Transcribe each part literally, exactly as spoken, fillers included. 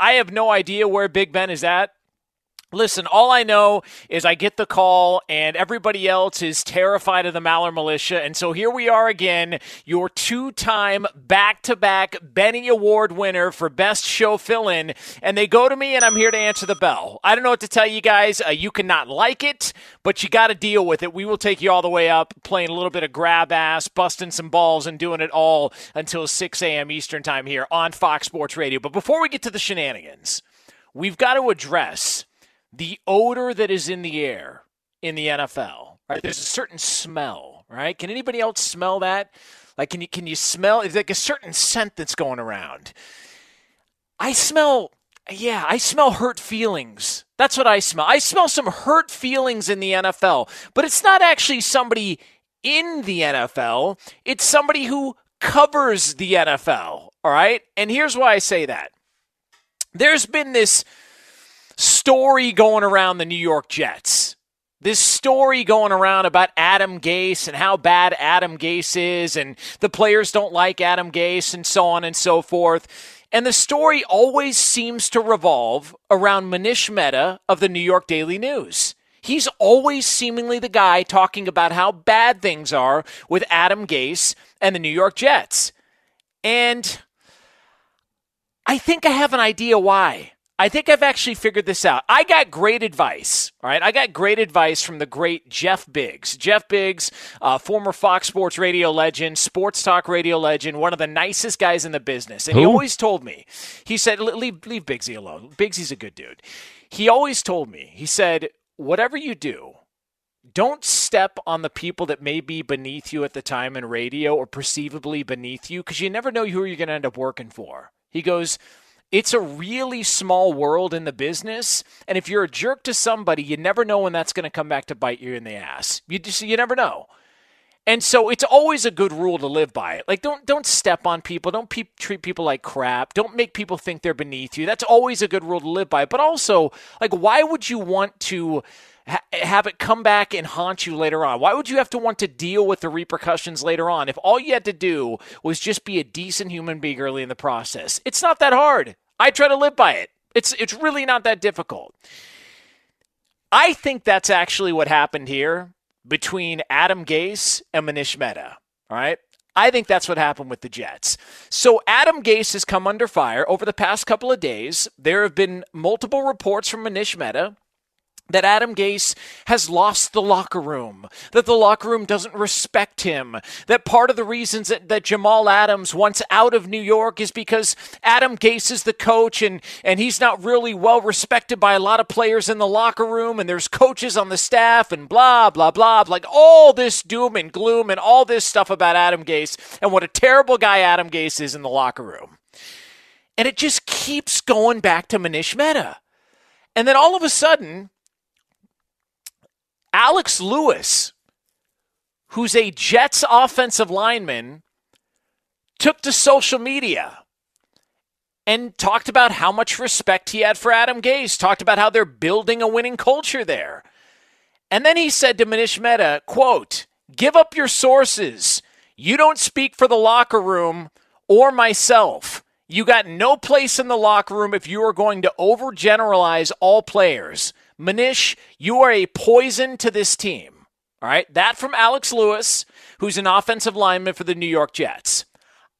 I have no idea where Big Ben is at. Listen, all I know is I get the call, and everybody else is terrified of the Maller Militia. And so here we are again, your two-time back-to-back Benny Award winner for Best Show Fill-In. And they go to me, and I'm here to answer the bell. I don't know what to tell you guys. Uh, you cannot like it, but you got to deal with it. We will take you all the way up, playing a little bit of grab-ass, busting some balls, and doing it all until six a.m. Eastern time here on Fox Sports Radio. But before we get to the shenanigans, we've got to address the odor that is in the air in the N F L, right? There's a certain smell, right? Can anybody else smell that? Like, can you can you smell? It's like a certain scent that's going around. I smell, yeah, I smell hurt feelings. That's what I smell. I smell some hurt feelings in the N F L, but it's not actually somebody in the N F L. It's somebody who covers the N F L, all right? And here's why I say that. There's been this story going around the New York Jets. This story going around about Adam Gase and how bad Adam Gase is, and the players don't like Adam Gase, and so on and so forth. And the story always seems to revolve around Manish Mehta of the New York Daily News. He's always seemingly the guy talking about how bad things are with Adam Gase and the New York Jets. And I think I have an idea why. I think I've actually figured this out. I got great advice, all right? I got great advice from the great Jeff Biggs. Jeff Biggs, uh, former Fox Sports radio legend, sports talk radio legend, one of the nicest guys in the business. And Who? he always told me, he said, leave, leave Biggsy alone. Biggsy's a good dude. He always told me, he said, whatever you do, don't step on the people that may be beneath you at the time in radio or perceivably beneath you, because you never know who you're going to end up working for. He goes, it's a really small world in the business, and if you're a jerk to somebody, you never know when that's going to come back to bite you in the ass. You just you never know. And so it's always a good rule to live by. Like, don't don't step on people. Don't pe- treat people like crap. Don't make people think they're beneath you. That's always a good rule to live by. But also, like, why would you want to ha- have it come back and haunt you later on? Why would you have to want to deal with the repercussions later on if all you had to do was just be a decent human being early in the process? It's not that hard. I try to live by it. It's it's really not that difficult. I think that's actually what happened here between Adam Gase and Manish Mehta, all right? I think that's what happened with the Jets. So Adam Gase has come under fire over the past couple of days. There have been multiple reports from Manish Mehta that Adam Gase has lost the locker room, that the locker room doesn't respect him, that part of the reasons that, that Jamal Adams wants out of New York is because Adam Gase is the coach and, and he's not really well respected by a lot of players in the locker room, and there's coaches on the staff and blah, blah, blah, like all this doom and gloom and all this stuff about Adam Gase and what a terrible guy Adam Gase is in the locker room. And it just keeps going back to Manish Mehta. And then all of a sudden, Alex Lewis, who's a Jets offensive lineman, took to social media and talked about how much respect he had for Adam Gase, talked about how they're building a winning culture there. And then he said to Manish Mehta, quote, give up your sources. You don't speak for the locker room or myself. You got no place in the locker room if you are going to overgeneralize all players. Manish, you are a poison to this team. All right? That from Alex Lewis, who's an offensive lineman for the New York Jets.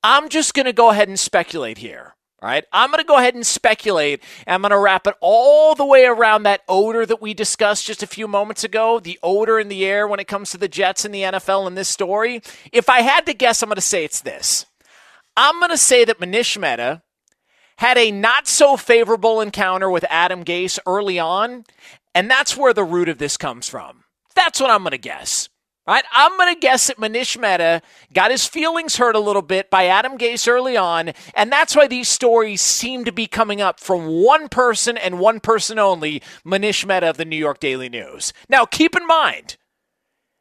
I'm just going to go ahead and speculate here. All right? I'm going to go ahead and speculate. And I'm going to wrap it all the way around that odor that we discussed just a few moments ago, the odor in the air when it comes to the Jets and the N F L in this story. If I had to guess, I'm going to say it's this. I'm going to say that Manish Mehta had a not-so-favorable encounter with Adam Gase early on, and that's where the root of this comes from. That's what I'm going to guess. Right? I'm going to guess that Manish Mehta got his feelings hurt a little bit by Adam Gase early on, and that's why these stories seem to be coming up from one person and one person only, Manish Mehta of the New York Daily News. Now, keep in mind,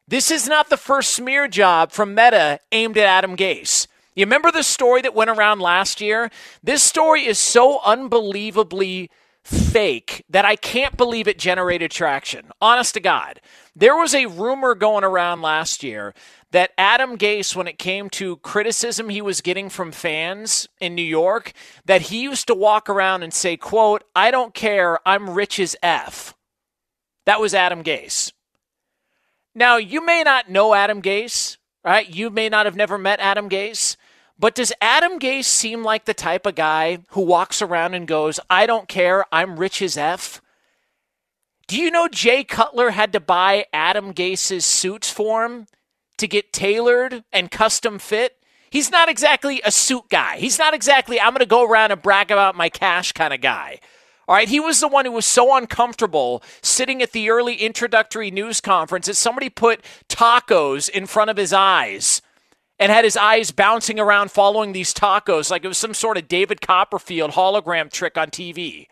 this is not the first smear job from Mehta aimed at Adam Gase. You remember the story that went around last year? This story is so unbelievably fake that I can't believe it generated traction. Honest to God. There was a rumor going around last year that Adam Gase, when it came to criticism he was getting from fans in New York, that he used to walk around and say, quote, I don't care, I'm rich as F. That was Adam Gase. Now, you may not know Adam Gase, right? You may not have never met Adam Gase. But does Adam Gase seem like the type of guy who walks around and goes, I don't care, I'm rich as F? Do you know Jay Cutler had to buy Adam Gase's suits for him to get tailored and custom fit? He's not exactly a suit guy. He's not exactly, I'm going to go around and brag about my cash kind of guy. All right, he was the one who was so uncomfortable sitting at the early introductory news conference that somebody put tacos in front of his eyes and had his eyes bouncing around following these tacos like it was some sort of David Copperfield hologram trick on T V.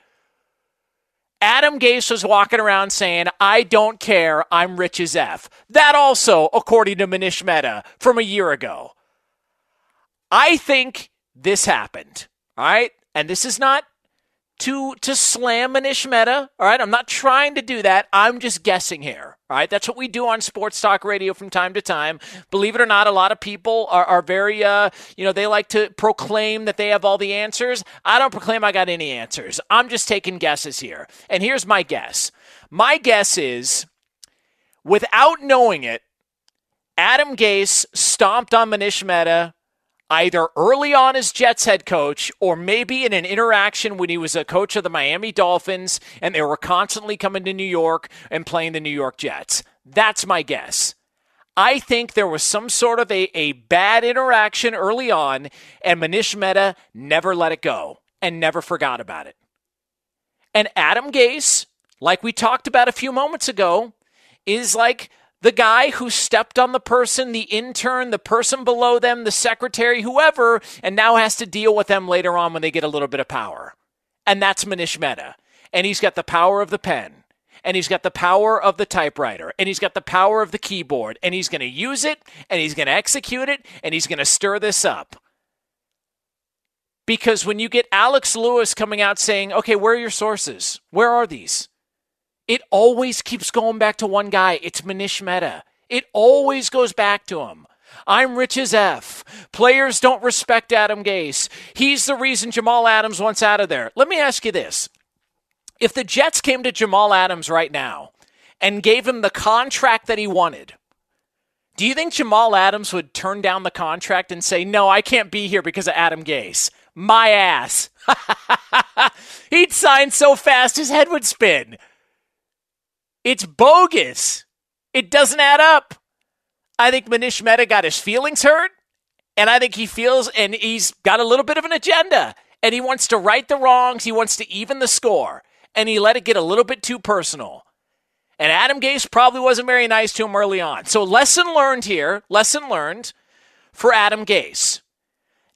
Adam Gase was walking around saying, I don't care, I'm rich as F. That also, according to Manish Mehta, from a year ago. I think this happened, all right? And this is not to to slam Manish Mehta, all right? I'm not trying to do that. I'm just guessing here, all right? That's what we do on Sports Talk Radio from time to time. Believe it or not, a lot of people are, are very, uh, you know, they like to proclaim that they have all the answers. I don't proclaim I got any answers. I'm just taking guesses here. And here's my guess. My guess is, without knowing it, Adam Gase stomped on Manish Mehta either early on as Jets head coach or maybe in an interaction when he was a coach of the Miami Dolphins and they were constantly coming to New York and playing the New York Jets. That's my guess. I think there was some sort of a, a bad interaction early on, and Manish Mehta never let it go and never forgot about it. And Adam Gase, like we talked about a few moments ago, is like the guy who stepped on the person, the intern, the person below them, the secretary, whoever, and now has to deal with them later on when they get a little bit of power. And that's Manish Mehta. And he's got the power of the pen. And he's got the power of the typewriter, and he's got the power of the keyboard, and he's going to use it, and he's going to execute it, and he's going to stir this up. Because when you get Alex Lewis coming out saying, okay, where are your sources? Where are these? It always keeps going back to one guy. It's Manish Mehta. It always goes back to him. I'm rich as F. Players don't respect Adam Gase. He's the reason Jamal Adams wants out of there. Let me ask you this. If the Jets came to Jamal Adams right now and gave him the contract that he wanted, do you think Jamal Adams would turn down the contract and say, no, I can't be here because of Adam Gase? My ass. He'd sign so fast his head would spin. It's bogus. It doesn't add up. I think Manish Mehta got his feelings hurt, and I think he feels and he's got a little bit of an agenda, and he wants to right the wrongs. He wants to even the score. And he let it get a little bit too personal. And Adam Gase probably wasn't very nice to him early on. So lesson learned here, lesson learned for Adam Gase.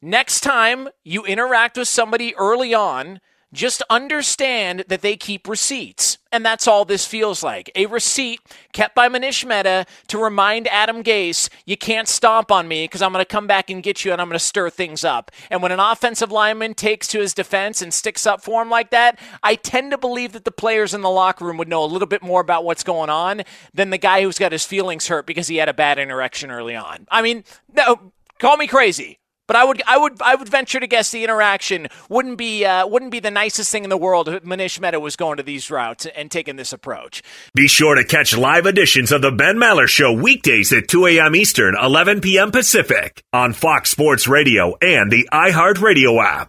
Next time you interact with somebody early on, just understand that they keep receipts. And that's all this feels like. A receipt kept by Manish Mehta to remind Adam Gase, you can't stomp on me because I'm going to come back and get you and I'm going to stir things up. And when an offensive lineman takes to his defense and sticks up for him like that, I tend to believe that the players in the locker room would know a little bit more about what's going on than the guy who's got his feelings hurt because he had a bad interaction early on. I mean, no, call me crazy. But I would, I would, I would venture to guess the interaction wouldn't be, uh, wouldn't be the nicest thing in the world if Manish Mehta was going to these routes and taking this approach. Be sure to catch live editions of the Ben Maller Show weekdays at two a.m. Eastern, eleven p.m. Pacific on Fox Sports Radio and the iHeartRadio app.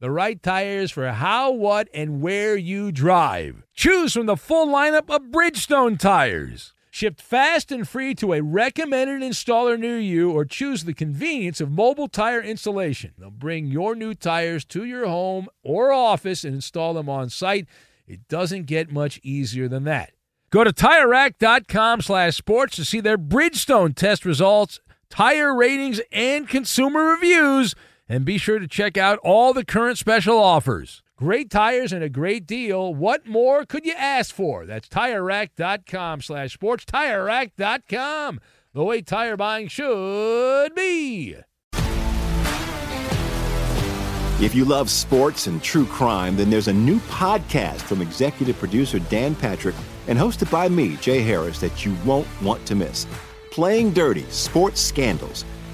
The right tires for how, what, and where you drive. Choose from the full lineup of Bridgestone tires. Shipped fast and free to a recommended installer near you, or choose the convenience of mobile tire installation. They'll bring your new tires to your home or office and install them on site. It doesn't get much easier than that. Go to Tire Rack dot com slash sports to see their Bridgestone test results, tire ratings, and consumer reviews. And be sure to check out all the current special offers. Great tires and a great deal. What more could you ask for? That's Tire Rack dot com slash sports. Tire Rack dot com. The way tire buying should be. If you love sports and true crime, then there's a new podcast from executive producer Dan Patrick and hosted by me, Jay Harris, that you won't want to miss. Playing Dirty: Sports Scandals.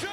James.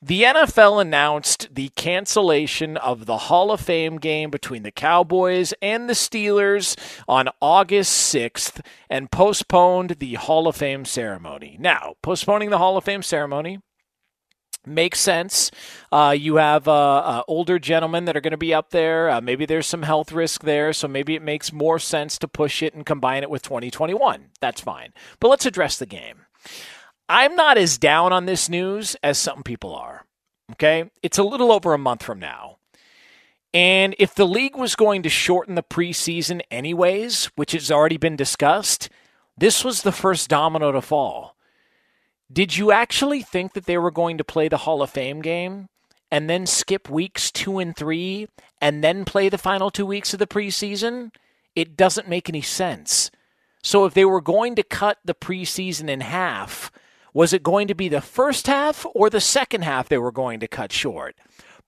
The N F L announced the cancellation of the Hall of Fame game between the Cowboys and the Steelers on August sixth and postponed the Hall of Fame ceremony. Now, postponing the Hall of Fame ceremony makes sense. Uh, you have uh, uh, older gentlemen that are going to be up there. Uh, maybe there's some health risk there, so maybe it makes more sense to push it and combine it with twenty twenty-one. That's fine. But let's address the game. I'm not as down on this news as some people are, okay? It's a little over a month from now. And if the league was going to shorten the preseason anyways, which has already been discussed, this was the first domino to fall. Did you actually think that they were going to play the Hall of Fame game and then skip weeks two and three and then play the final two weeks of the preseason? It doesn't make any sense. So if they were going to cut the preseason in half, was it going to be the first half or the second half they were going to cut short?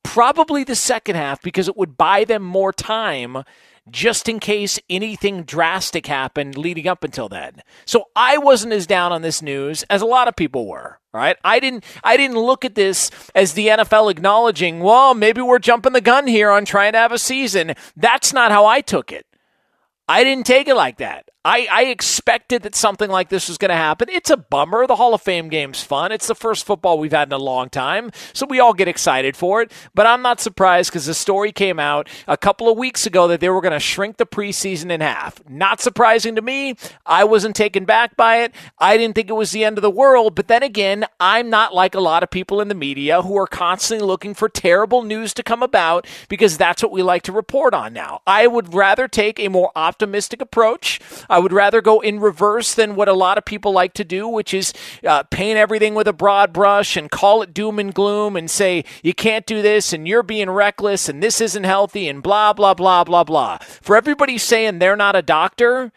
Probably the second half, because it would buy them more time just in case anything drastic happened leading up until then. So I wasn't as down on this news as a lot of people were. All right, I didn't I didn't look at this as the N F L acknowledging, well, maybe we're jumping the gun here on trying to have a season. That's not how I took it. I didn't take it like that. I, I expected that something like this was going to happen. It's a bummer. The Hall of Fame game's fun. It's the first football we've had in a long time, so we all get excited for it. But I'm not surprised, because the story came out a couple of weeks ago that they were going to shrink the preseason in half. Not surprising to me. I wasn't taken back by it. I didn't think it was the end of the world. But then again, I'm not like a lot of people in the media who are constantly looking for terrible news to come about, because that's what we like to report on now. I would rather take a more optimistic optimistic approach. I would rather go in reverse than what a lot of people like to do, which is uh, paint everything with a broad brush and call it doom and gloom and say, you can't do this and you're being reckless and this isn't healthy and blah, blah, blah, blah, blah. For everybody saying they're not a doctor,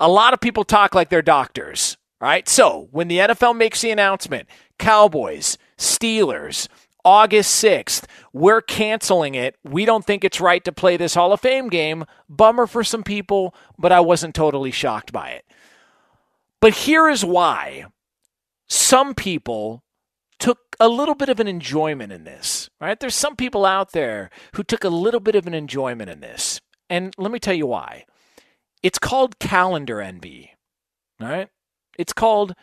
a lot of people talk like they're doctors. All right. So when the N F L makes the announcement, Cowboys, Steelers, August sixth, we're canceling it. We don't think it's right to play this Hall of Fame game. Bummer for some people, but I wasn't totally shocked by it. But here is why some people took a little bit of an enjoyment in this, right? There's some people out there who took a little bit of an enjoyment in this. And let me tell you why. It's called calendar envy, all right? It's called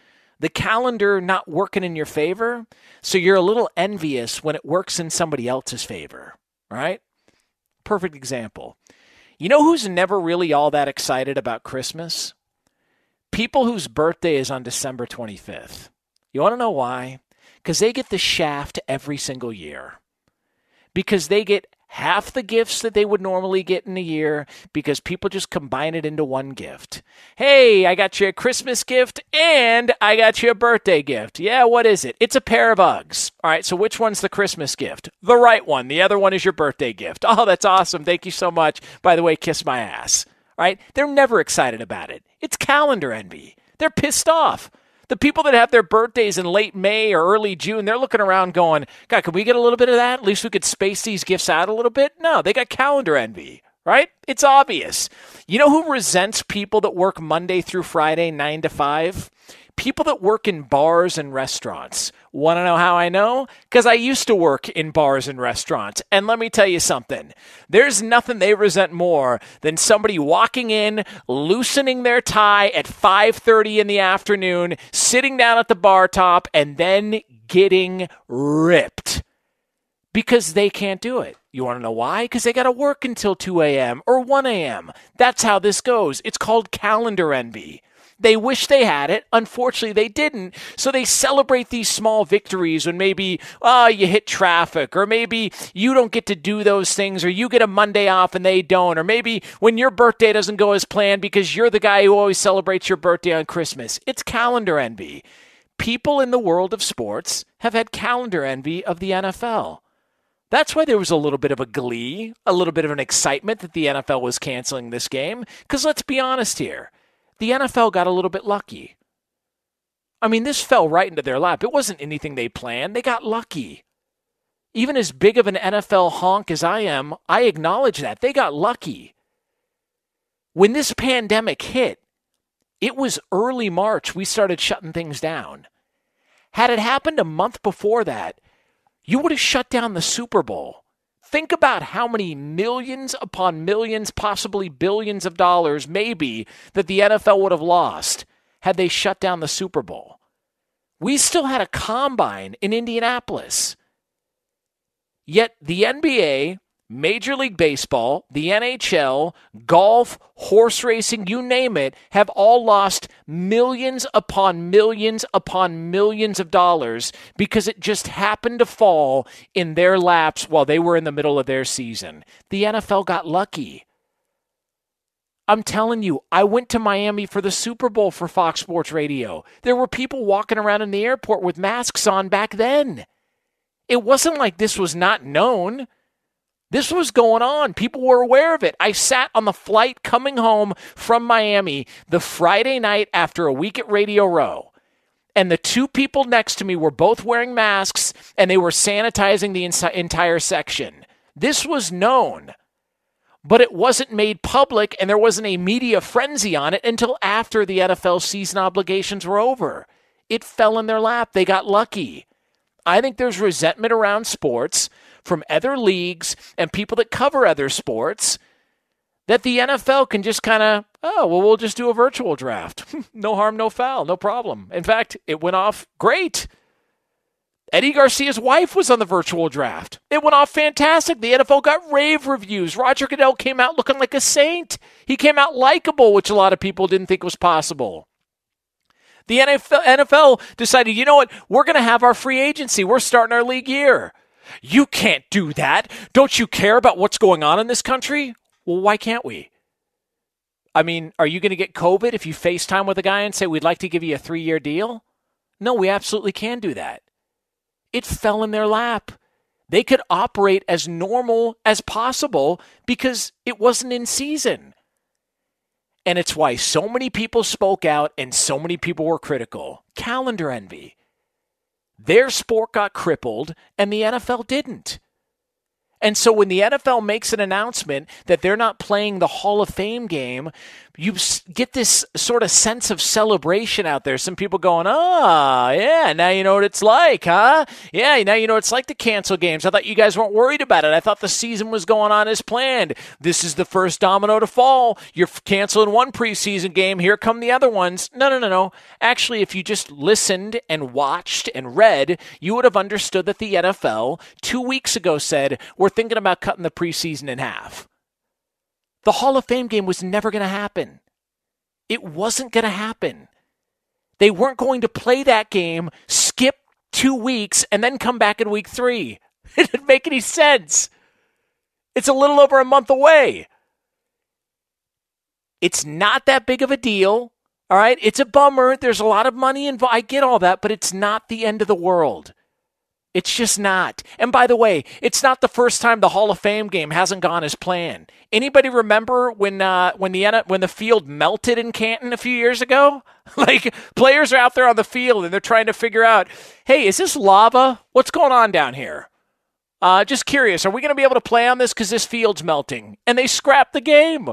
the calendar not working in your favor, so you're a little envious when it works in somebody else's favor, right? Perfect example. You know who's never really all that excited about Christmas? People whose birthday is on December twenty-fifth. You want to know why? Because they get the shaft every single year. Because they get half the gifts that they would normally get in a year because people just combine it into one gift. Hey, I got you a Christmas gift and I got you a birthday gift. Yeah, what is it? It's a pair of Uggs. All right, so which one's the Christmas gift? The right one. The other one is your birthday gift. Oh, that's awesome. Thank you so much. By the way, kiss my ass. All right, they're never excited about it. It's calendar envy. They're pissed off. The people that have their birthdays in late May or early June, they're looking around going, God, could we get a little bit of that? At least we could space these gifts out a little bit. No, they got calendar envy, right? It's obvious. You know who resents people that work Monday through Friday, nine to five? People that work in bars and restaurants. Want to know how I know? Because I used to work in bars and restaurants. And let me tell you something. There's nothing they resent more than somebody walking in, loosening their tie at five thirty in the afternoon, sitting down at the bar top, and then getting ripped. Because they can't do it. You want to know why? Because they got to work until two a.m. or one a.m. That's how this goes. It's called calendar envy. They wish they had it. Unfortunately, they didn't. So they celebrate these small victories when maybe oh, you hit traffic, or maybe you don't get to do those things, or you get a Monday off and they don't, or maybe when your birthday doesn't go as planned because you're the guy who always celebrates your birthday on Christmas. It's calendar envy. People in the world of sports have had calendar envy of the N F L. That's why there was a little bit of a glee, a little bit of an excitement that the N F L was canceling this game, because let's be honest here. The N F L got a little bit lucky. I mean, this fell right into their lap. It wasn't anything they planned. They got lucky. Even as big of an N F L honk as I am, I acknowledge that. They got lucky. When this pandemic hit, it was early March. We started shutting things down. Had it happened a month before that, you would have shut down the Super Bowl. Think about how many millions upon millions, possibly billions of dollars, maybe, that the N F L would have lost had they shut down the Super Bowl. We still had a combine in Indianapolis. Yet the N B A, Major League Baseball, the N H L, golf, horse racing, you name it, have all lost millions upon millions upon millions of dollars because it just happened to fall in their laps while they were in the middle of their season. The N F L got lucky. I'm telling you, I went to Miami for the Super Bowl for Fox Sports Radio. There were people walking around in the airport with masks on back then. It wasn't like this was not known. This was going on. People were aware of it. I sat on the flight coming home from Miami the Friday night after a week at Radio Row, and the two people next to me were both wearing masks, and they were sanitizing the in- entire section. This was known, but it wasn't made public, and there wasn't a media frenzy on it until after the N F L season obligations were over. It fell in their lap. They got lucky. I think there's resentment around sports from other leagues and people that cover other sports that the N F L can just kind of, oh, well, we'll just do a virtual draft. No harm, no foul, no problem. In fact, it went off great. Eddie Garcia's wife was on the virtual draft. It went off fantastic. The N F L got rave reviews. Roger Goodell came out looking like a saint. He came out likable, which a lot of people didn't think was possible. The N F L decided, you know what, we're going to have our free agency. We're starting our league year. You can't do that. Don't you care about what's going on in this country? Well, why can't we? I mean, are you going to get COVID if you FaceTime with a guy and say, we'd like to give you a three-year deal? No, we absolutely can do that. It fell in their lap. They could operate as normal as possible because it wasn't in season. And it's why so many people spoke out and so many people were critical. Calendar envy. Their sport got crippled and the N F L didn't. And so when the N F L makes an announcement that they're not playing the Hall of Fame game, you get this sort of sense of celebration out there. Some people going, oh, yeah, now you know what it's like, huh? Yeah, now you know what it's like to cancel games. I thought you guys weren't worried about it. I thought the season was going on as planned. This is the first domino to fall. You're canceling one preseason game. Here come the other ones. No, no, no, no. Actually, if you just listened and watched and read, you would have understood that the N F L two weeks ago said, we're We're thinking about cutting the preseason in half. The Hall of Fame game was never going to happen. It wasn't going to happen. They weren't going to play that game, skip two weeks, and then come back in week three. It didn't make any sense. It's a little over a month away. It's not that big of a deal, all right? It's a bummer. There's a lot of money involved. I get all that, but it's not the end of the world. It's just not. And by the way, it's not the first time the Hall of Fame game hasn't gone as planned. Anybody remember when uh, when the when the field melted in Canton a few years ago? Like, players are out there on the field and they're trying to figure out, hey, is this lava? What's going on down here? Uh, just curious, are we going to be able to play on this because this field's melting? And they scrapped the game.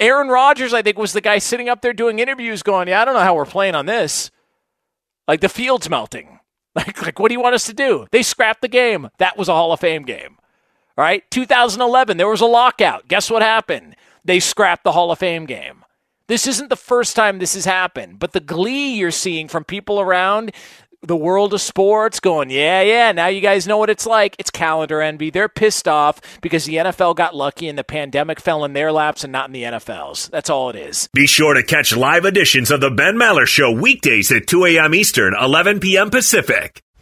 Aaron Rodgers, I think, was the guy sitting up there doing interviews going, yeah, I don't know how we're playing on this. Like, the field's melting. Like, like, what do you want us to do? They scrapped the game. That was a Hall of Fame game. All right, two thousand eleven, there was a lockout. Guess what happened? They scrapped the Hall of Fame game. This isn't the first time this has happened, but the glee you're seeing from people around the world of sports going, yeah, yeah, now you guys know what it's like. It's calendar envy. They're pissed off because the N F L got lucky and the pandemic fell in their laps and not in the N F L's. That's all it is. Be sure to catch live editions of The Ben Maller Show weekdays at two a.m. Eastern, eleven p.m. Pacific.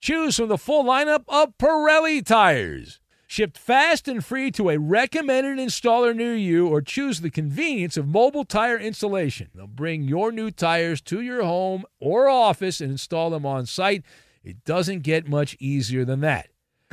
Choose from the full lineup of Pirelli tires. Shipped fast and free to a recommended installer near you, or choose the convenience of mobile tire installation. They'll bring your new tires to your home or office and install them on site. It doesn't get much easier than that.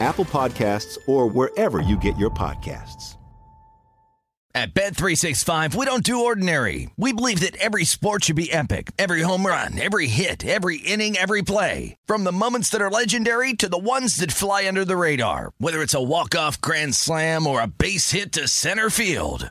Apple Podcasts, or wherever you get your podcasts. At Bet three sixty-five, we don't do ordinary. We believe that every sport should be epic. Every home run, every hit, every inning, every play. From the moments that are legendary to the ones that fly under the radar. Whether it's a walk-off grand slam or a base hit to center field.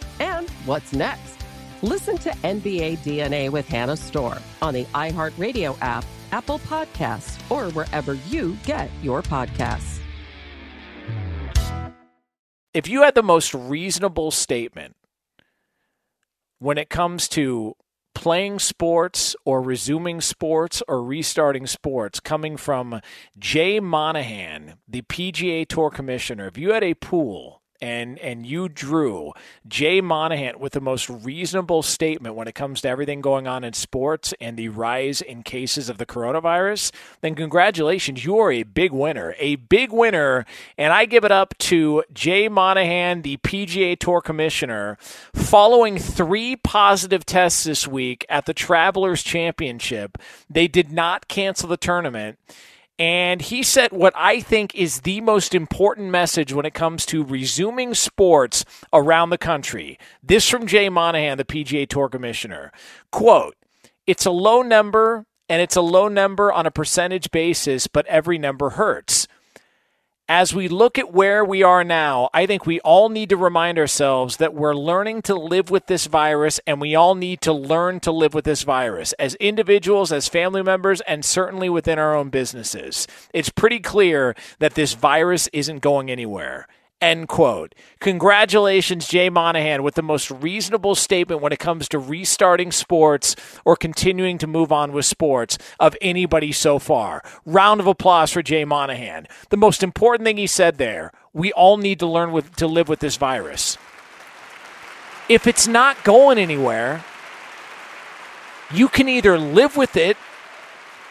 And what's next? Listen to N B A D N A with Hannah Storm on the iHeartRadio app, Apple Podcasts, or wherever you get your podcasts. If you had the most reasonable statement when it comes to playing sports or resuming sports or restarting sports coming from Jay Monahan, the P G A Tour commissioner, if you had a pool and and you drew Jay Monahan with the most reasonable statement when it comes to everything going on in sports and the rise in cases of the coronavirus, then congratulations, you are a big winner, a big winner. And I give it up to Jay Monahan, the P G A Tour commissioner, following three positive tests this week at the Travelers Championship. They did not cancel the tournament. And he said what I think is the most important message when it comes to resuming sports around the country. This from Jay Monahan, the P G A Tour commissioner. Quote, "It's a low number, and it's a low number on a percentage basis, but every number hurts. As we look at where we are now, I think we all need to remind ourselves that we're learning to live with this virus, and we all need to learn to live with this virus as individuals, as family members, and certainly within our own businesses. It's pretty clear that this virus isn't going anywhere." End quote. Congratulations, Jay Monahan, with the most reasonable statement when it comes to restarting sports or continuing to move on with sports of anybody so far. Round of applause for Jay Monahan. The most important thing he said there, we all need to learn with, to live with this virus. If it's not going anywhere, you can either live with it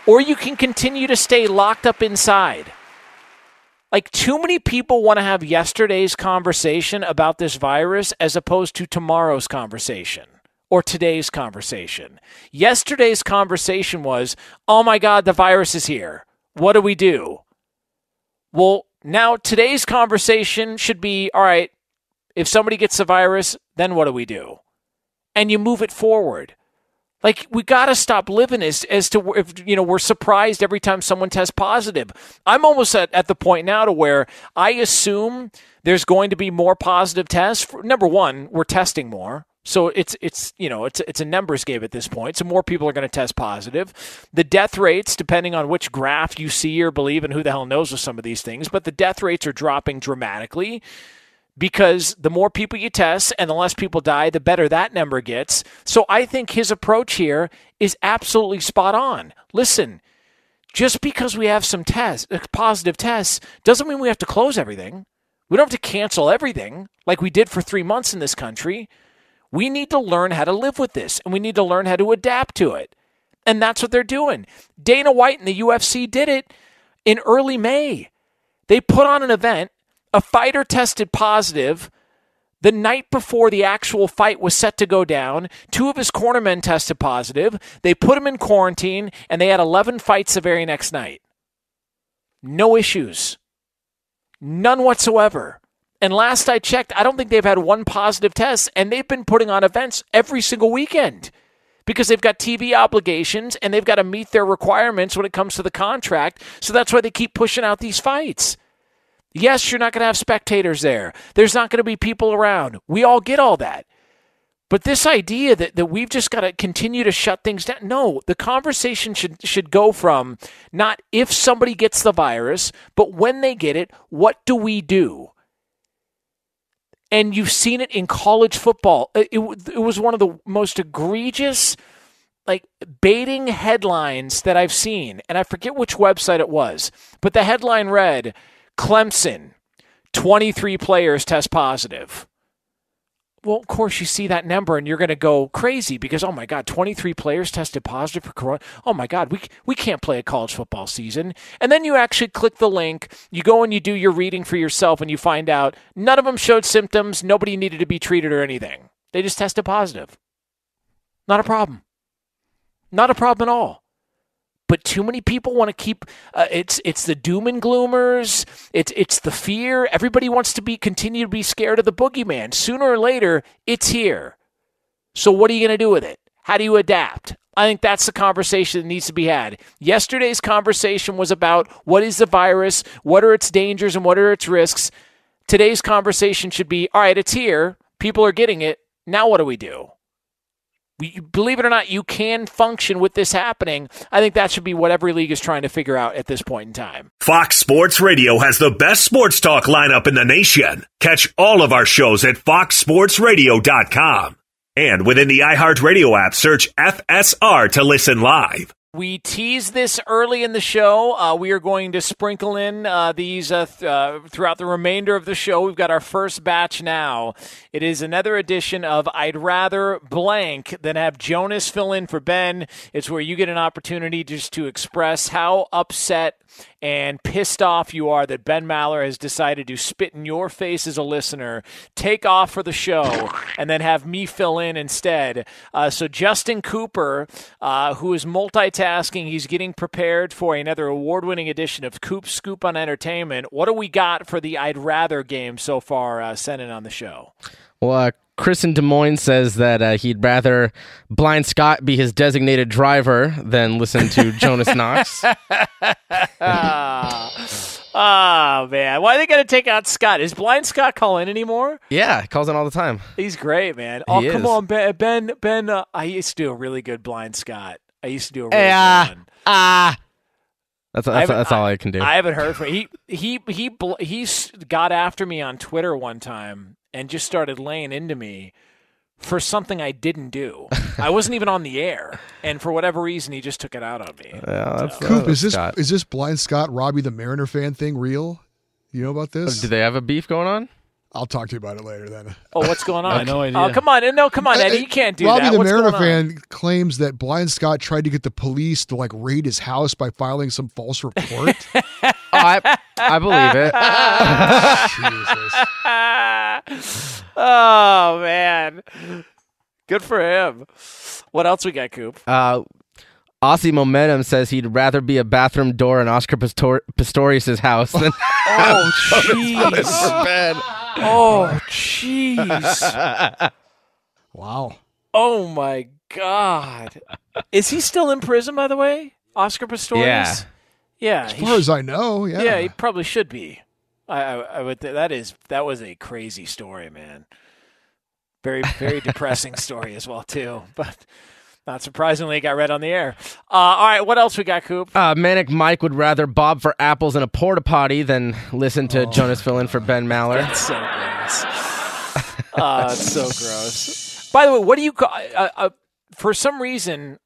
or you can continue to stay locked up inside. Like, too many people want to have yesterday's conversation about this virus as opposed to tomorrow's conversation or today's conversation. Yesterday's conversation was, oh my God, the virus is here. What do we do? Well, now today's conversation should be, all right, if somebody gets the virus, then what do we do? And you move it forward. Like, we got to stop living as, as to, if, you know, we're surprised every time someone tests positive. I'm almost at, at the point now to where I assume there's going to be more positive tests. For, number one, we're testing more. So it's, it's you know, it's it's a numbers game at this point. So more people are going to test positive. The death rates, depending on which graph you see or believe, and who the hell knows with some of these things, but the death rates are dropping dramatically. Because the more people you test and the less people die, the better that number gets. So I think his approach here is absolutely spot on. Listen, just because we have some tests, positive tests, doesn't mean we have to close everything. We don't have to cancel everything like we did for three months in this country. We need to learn how to live with this, and we need to learn how to adapt to it. And that's what they're doing. Dana White and the U F C did it in early May. They put on an event. A fighter tested positive the night before the actual fight was set to go down. Two of his cornermen tested positive. They put him in quarantine, and they had eleven fights the very next night. No issues. None whatsoever. And last I checked, I don't think they've had one positive test, and they've been putting on events every single weekend. Because they've got T V obligations, and they've got to meet their requirements when it comes to the contract, so that's why they keep pushing out these fights. Yes, you're not going to have spectators there. There's not going to be people around. We all get all that. But this idea that, that we've just got to continue to shut things down, no, the conversation should should go from not if somebody gets the virus, but when they get it, what do we do? And you've seen it in college football. It, it, it was one of the most egregious, like, baiting headlines that I've seen. And I forget which website it was, but the headline read, Clemson, twenty-three players test positive. Well, of course, you see that number and you're going to go crazy because, oh, my God, twenty-three players tested positive for corona. Oh, my God, we we can't play a college football season. And then you actually click the link. You go and you do your reading for yourself and you find out none of them showed symptoms. Nobody needed to be treated or anything. They just tested positive. Not a problem. Not a problem at all. but too many people want to keep uh, it's it's the doom and gloomers, it's it's the fear. Everybody wants to be continue to be scared of the boogeyman. Sooner or later, it's here. So what are you going to do with it? How do you adapt? I think that's the conversation that needs to be had. Yesterday's conversation was about what is the virus, what are its dangers, and what are its risks. Today's conversation should be, all right, it's here. People are getting it. Now what do we do? We, believe it or not, you can function with this happening. I think that should be what every league is trying to figure out at this point in time. Fox Sports Radio has the best sports talk lineup in the nation. Catch all of our shows at fox sports radio dot com. And within the iHeartRadio app, search F S R to listen live. We teased this early in the show. Uh, we are going to sprinkle in uh, these uh, th- uh, throughout the remainder of the show. We've got our first batch now. It is another edition of I'd Rather Blank Than Have Jonas Fill In for Ben. It's where you get an opportunity just to express how upset and pissed off you are that Ben Maller has decided to spit in your face as a listener, take off for the show, and then have me fill in instead. Uh, so Justin Cooper, uh, who is multitasking, he's getting prepared for another award-winning edition of Coop Scoop on Entertainment. What do we got for the I'd Rather game so far, uh, sent in on the show? Well, uh, Chris in Des Moines says that uh, he'd rather Blind Scott be his designated driver than listen to Jonas Knox. Oh, man. Why are they going to take out Scott? Is Blind Scott calling anymore? Yeah, he calls in all the time. He's great, man. Oh, he come is. on, Ben. Ben, Ben uh, I used to do a really good Blind Scott. I used to do a really hey, uh, good one. Ah. Uh, That's that's, that's all I, I can do. I haven't heard from him. He, he, he, he, he got after me on Twitter one time and just started laying into me for something I didn't do. I wasn't even on the air, and for whatever reason, he just took it out on me. Yeah, that's, so. Coop, is this Scott. is this Blind Scott, Robbie the Mariner fan thing real? You know about this? Do they have a beef going on? I'll talk to you about it later then. Oh, what's going on? I have no idea. Oh, come on. No, come on, Eddie. You can't do Robbie that. Robbie the Mariner fan claims that Blind Scott tried to get the police to like raid his house by filing some false report. oh, I, I believe it. Oh, Jesus. Oh, man. Good for him. What else we got, Coop? Uh, Aussie Momentum says he'd rather be a bathroom door in Oscar Pistor- Pistorius' house than... oh, jeez. Oh, Oh, jeez. Wow. Oh, my God. Is he still in prison, by the way? Oscar Pistorius? Yeah. yeah as far sh- as I know, yeah. Yeah, he probably should be. I, I, I would. Th- that is. That was a crazy story, man. Very, very depressing story as well, too. But... not surprisingly, it got read on the air. Uh, all right, what else we got, Coop? Uh, Manic Mike would rather bob for apples in a porta potty than listen to oh, Jonas fill in for Ben Maller. That's so gross. uh, that's so gross. By the way, what do you call? Uh, uh, for some reason,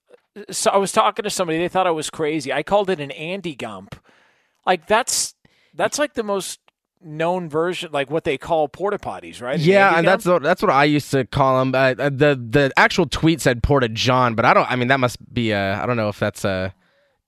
so I was talking to somebody. They thought I was crazy. I called it an Andy Gump. Like that's that's like the most known version, like what they call porta potties, right? Yeah, and, and that's what, that's what I used to call them. Uh, the the actual tweet said Porta John, but I don't. I mean, that must be a. I don't know if that's a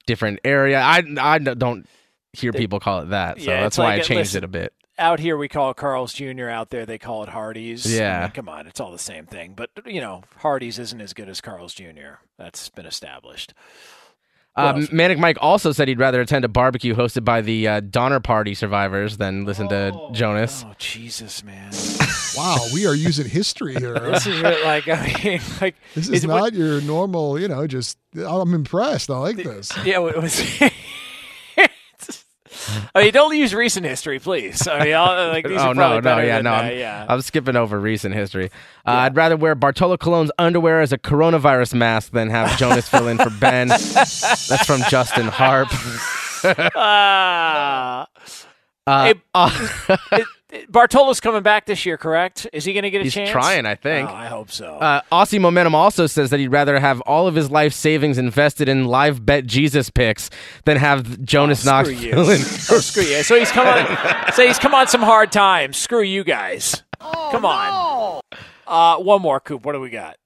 different area. I I don't hear people call it that, so yeah, that's why like, I changed listen, it a bit. Out here, we call it Carl's Junior Out there, they call it Hardee's. Yeah, I mean, come on, it's all the same thing. But you know, Hardee's isn't as good as Carl's Junior That's been established. Uh, Manic Mike also said he'd rather attend a barbecue hosted by the uh, Donner Party survivors than listen oh, to Jonas. Oh, Jesus, man. Wow, we are using history here. This is what, like, I mean, like, this is not what, your normal, you know, just, I'm impressed. I like the, this. Yeah, it was. I mean, don't use recent history, please. I mean, I'll, like, these oh, are no, no, yeah, no. I'm, yeah. I'm skipping over recent history. Uh, yeah. I'd rather wear Bartolo Colon's underwear as a coronavirus mask than have Jonas fill in for Ben. That's from Justin Harp. uh, uh, it, uh, it, it, Bartolo's coming back this year, correct? Is he going to get a he's chance? He's trying, I think. Oh, I hope so. Uh, Aussie Momentum also says that he'd rather have all of his life savings invested in live bet Jesus picks than have Jonas oh, Knox fill in. Oh, screw you. So he's come on. So he's come on some hard times. Screw you guys. Oh, come on. No. Uh, one more, Coop. What do we got?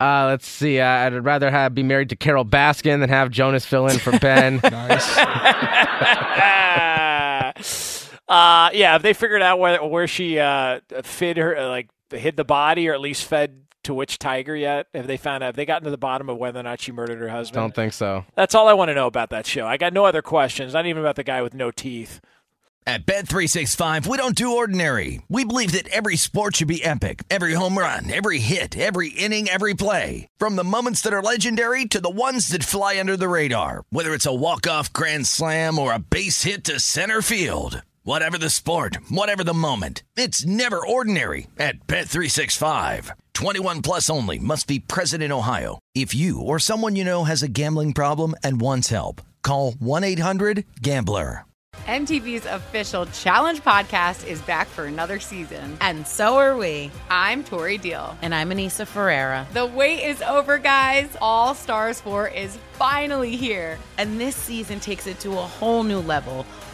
Uh, let's see. Uh, I'd rather have be married to Carol Baskin than have Jonas fill in for Ben. Nice. Uh, yeah, if they figured out where where she uh, fed her, like hid the body, or at least fed to which tiger yet? Have they found out? Have they gotten to the bottom of whether or not she murdered her husband? Don't think so. That's all I want to know about that show. I got no other questions, not even about the guy with no teeth. At Bet three sixty-five, we don't do ordinary. We believe that every sport should be epic. Every home run, every hit, every inning, every play. From the moments that are legendary to the ones that fly under the radar. Whether it's a walk-off grand slam or a base hit to center field. Whatever the sport, whatever the moment. It's never ordinary at Bet three sixty-five. twenty-one plus only. Must be present in Ohio. If you or someone you know has a gambling problem and wants help, call one eight hundred gambler. M T V's official Challenge podcast is back for another season. And so are we. I'm Tori Deal. And I'm Anissa Ferreira. The wait is over, guys. All Stars four is finally here. And this season takes it to a whole new level.